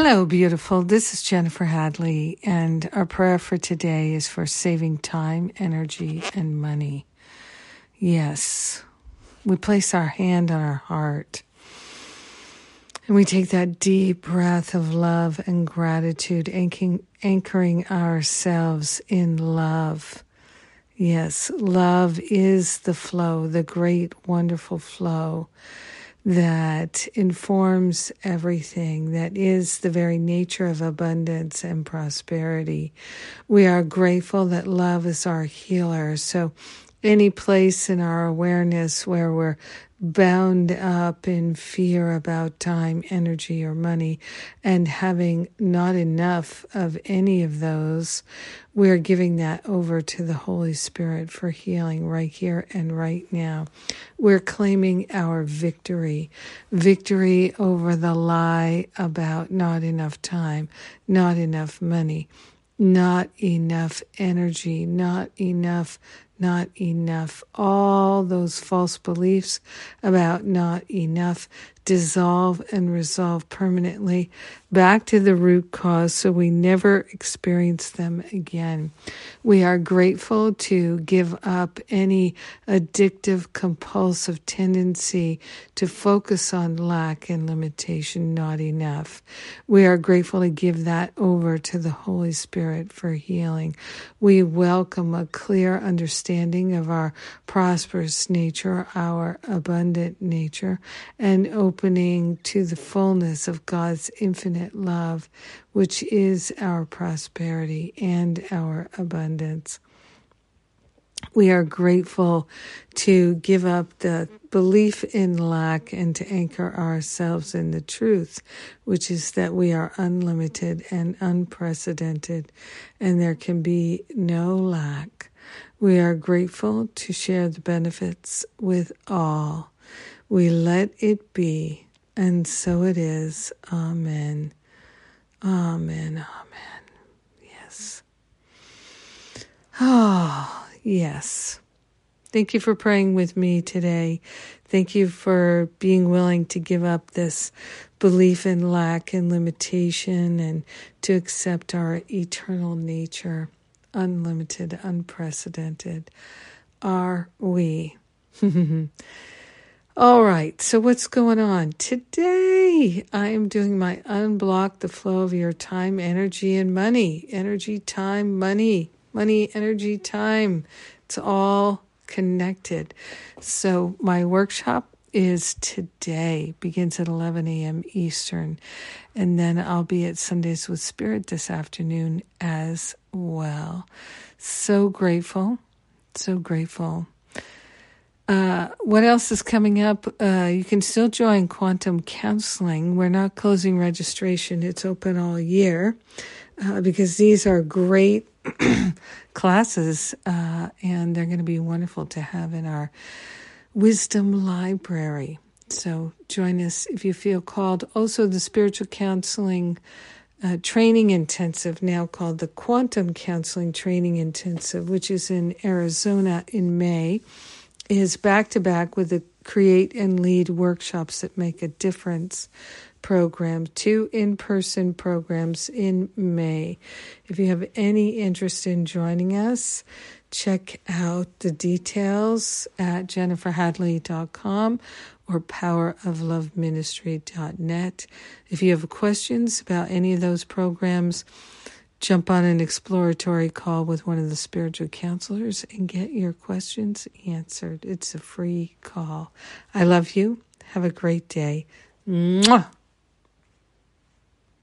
Hello, beautiful. This is Jennifer Hadley, and our prayer for today is for saving time, energy, and money. Yes, we place our hand on our heart, and we take that deep breath of love and gratitude, anchoring ourselves in love. Yes, love is the flow, the great, wonderful flow that informs everything, that is the very nature of abundance and prosperity. We are grateful that love is our healer. So any place in our awareness where we're bound up in fear about time, energy, or money, and having not enough of any of those, we're giving that over to the Holy Spirit for healing right here and right now. We're claiming our victory over the lie about not enough time, not enough money, not enough energy, not enough. All those false beliefs about not enough dissolve and resolve permanently back to the root cause so we never experience them again. We are grateful to give up any addictive, compulsive tendency to focus on lack and limitation, not enough. We are grateful to give that over to the Holy Spirit for healing. We welcome a clear understanding of our prosperous nature, our abundant nature, and opening to the fullness of God's infinite love, which is our prosperity and our abundance. We are grateful to give up the belief in lack and to anchor ourselves in the truth, which is that we are unlimited and unprecedented, and there can be no lack. We are grateful to share the benefits with all. We let it be. And so it is. Amen. Amen. Amen. Yes. Oh, yes. Thank you for praying with me today. Thank you for being willing to give up this belief in lack and limitation and to accept our eternal nature, unlimited, unprecedented. Are we? All right, so what's going on? Today, I am doing my Unblock the Flow of Your Time, Energy, and Money. Energy, time, money. Money, energy, time. It's all connected. So my workshop is today, begins at 11 a.m. Eastern. And then I'll be at Sundays with Spirit this afternoon as well. So grateful. So grateful. What else is coming up? You can still join Quantum Counseling. We're not closing registration. It's open all year because these are great classes and they're going to be wonderful to have in our wisdom library. So join us if you feel called. Also, the spiritual counseling training intensive, now called the Quantum Counseling Training Intensive, which is in Arizona in May, is back-to-back with the Create and Lead Workshops that Make a Difference program, 2 in-person programs in May. If you have any interest in joining us, check out the details at jenniferhadley.com or powerofloveministry.net. If you have questions about any of those programs, jump on an exploratory call with one of the spiritual counselors and get your questions answered. It's a free call. I love you. Have a great day. Mwah!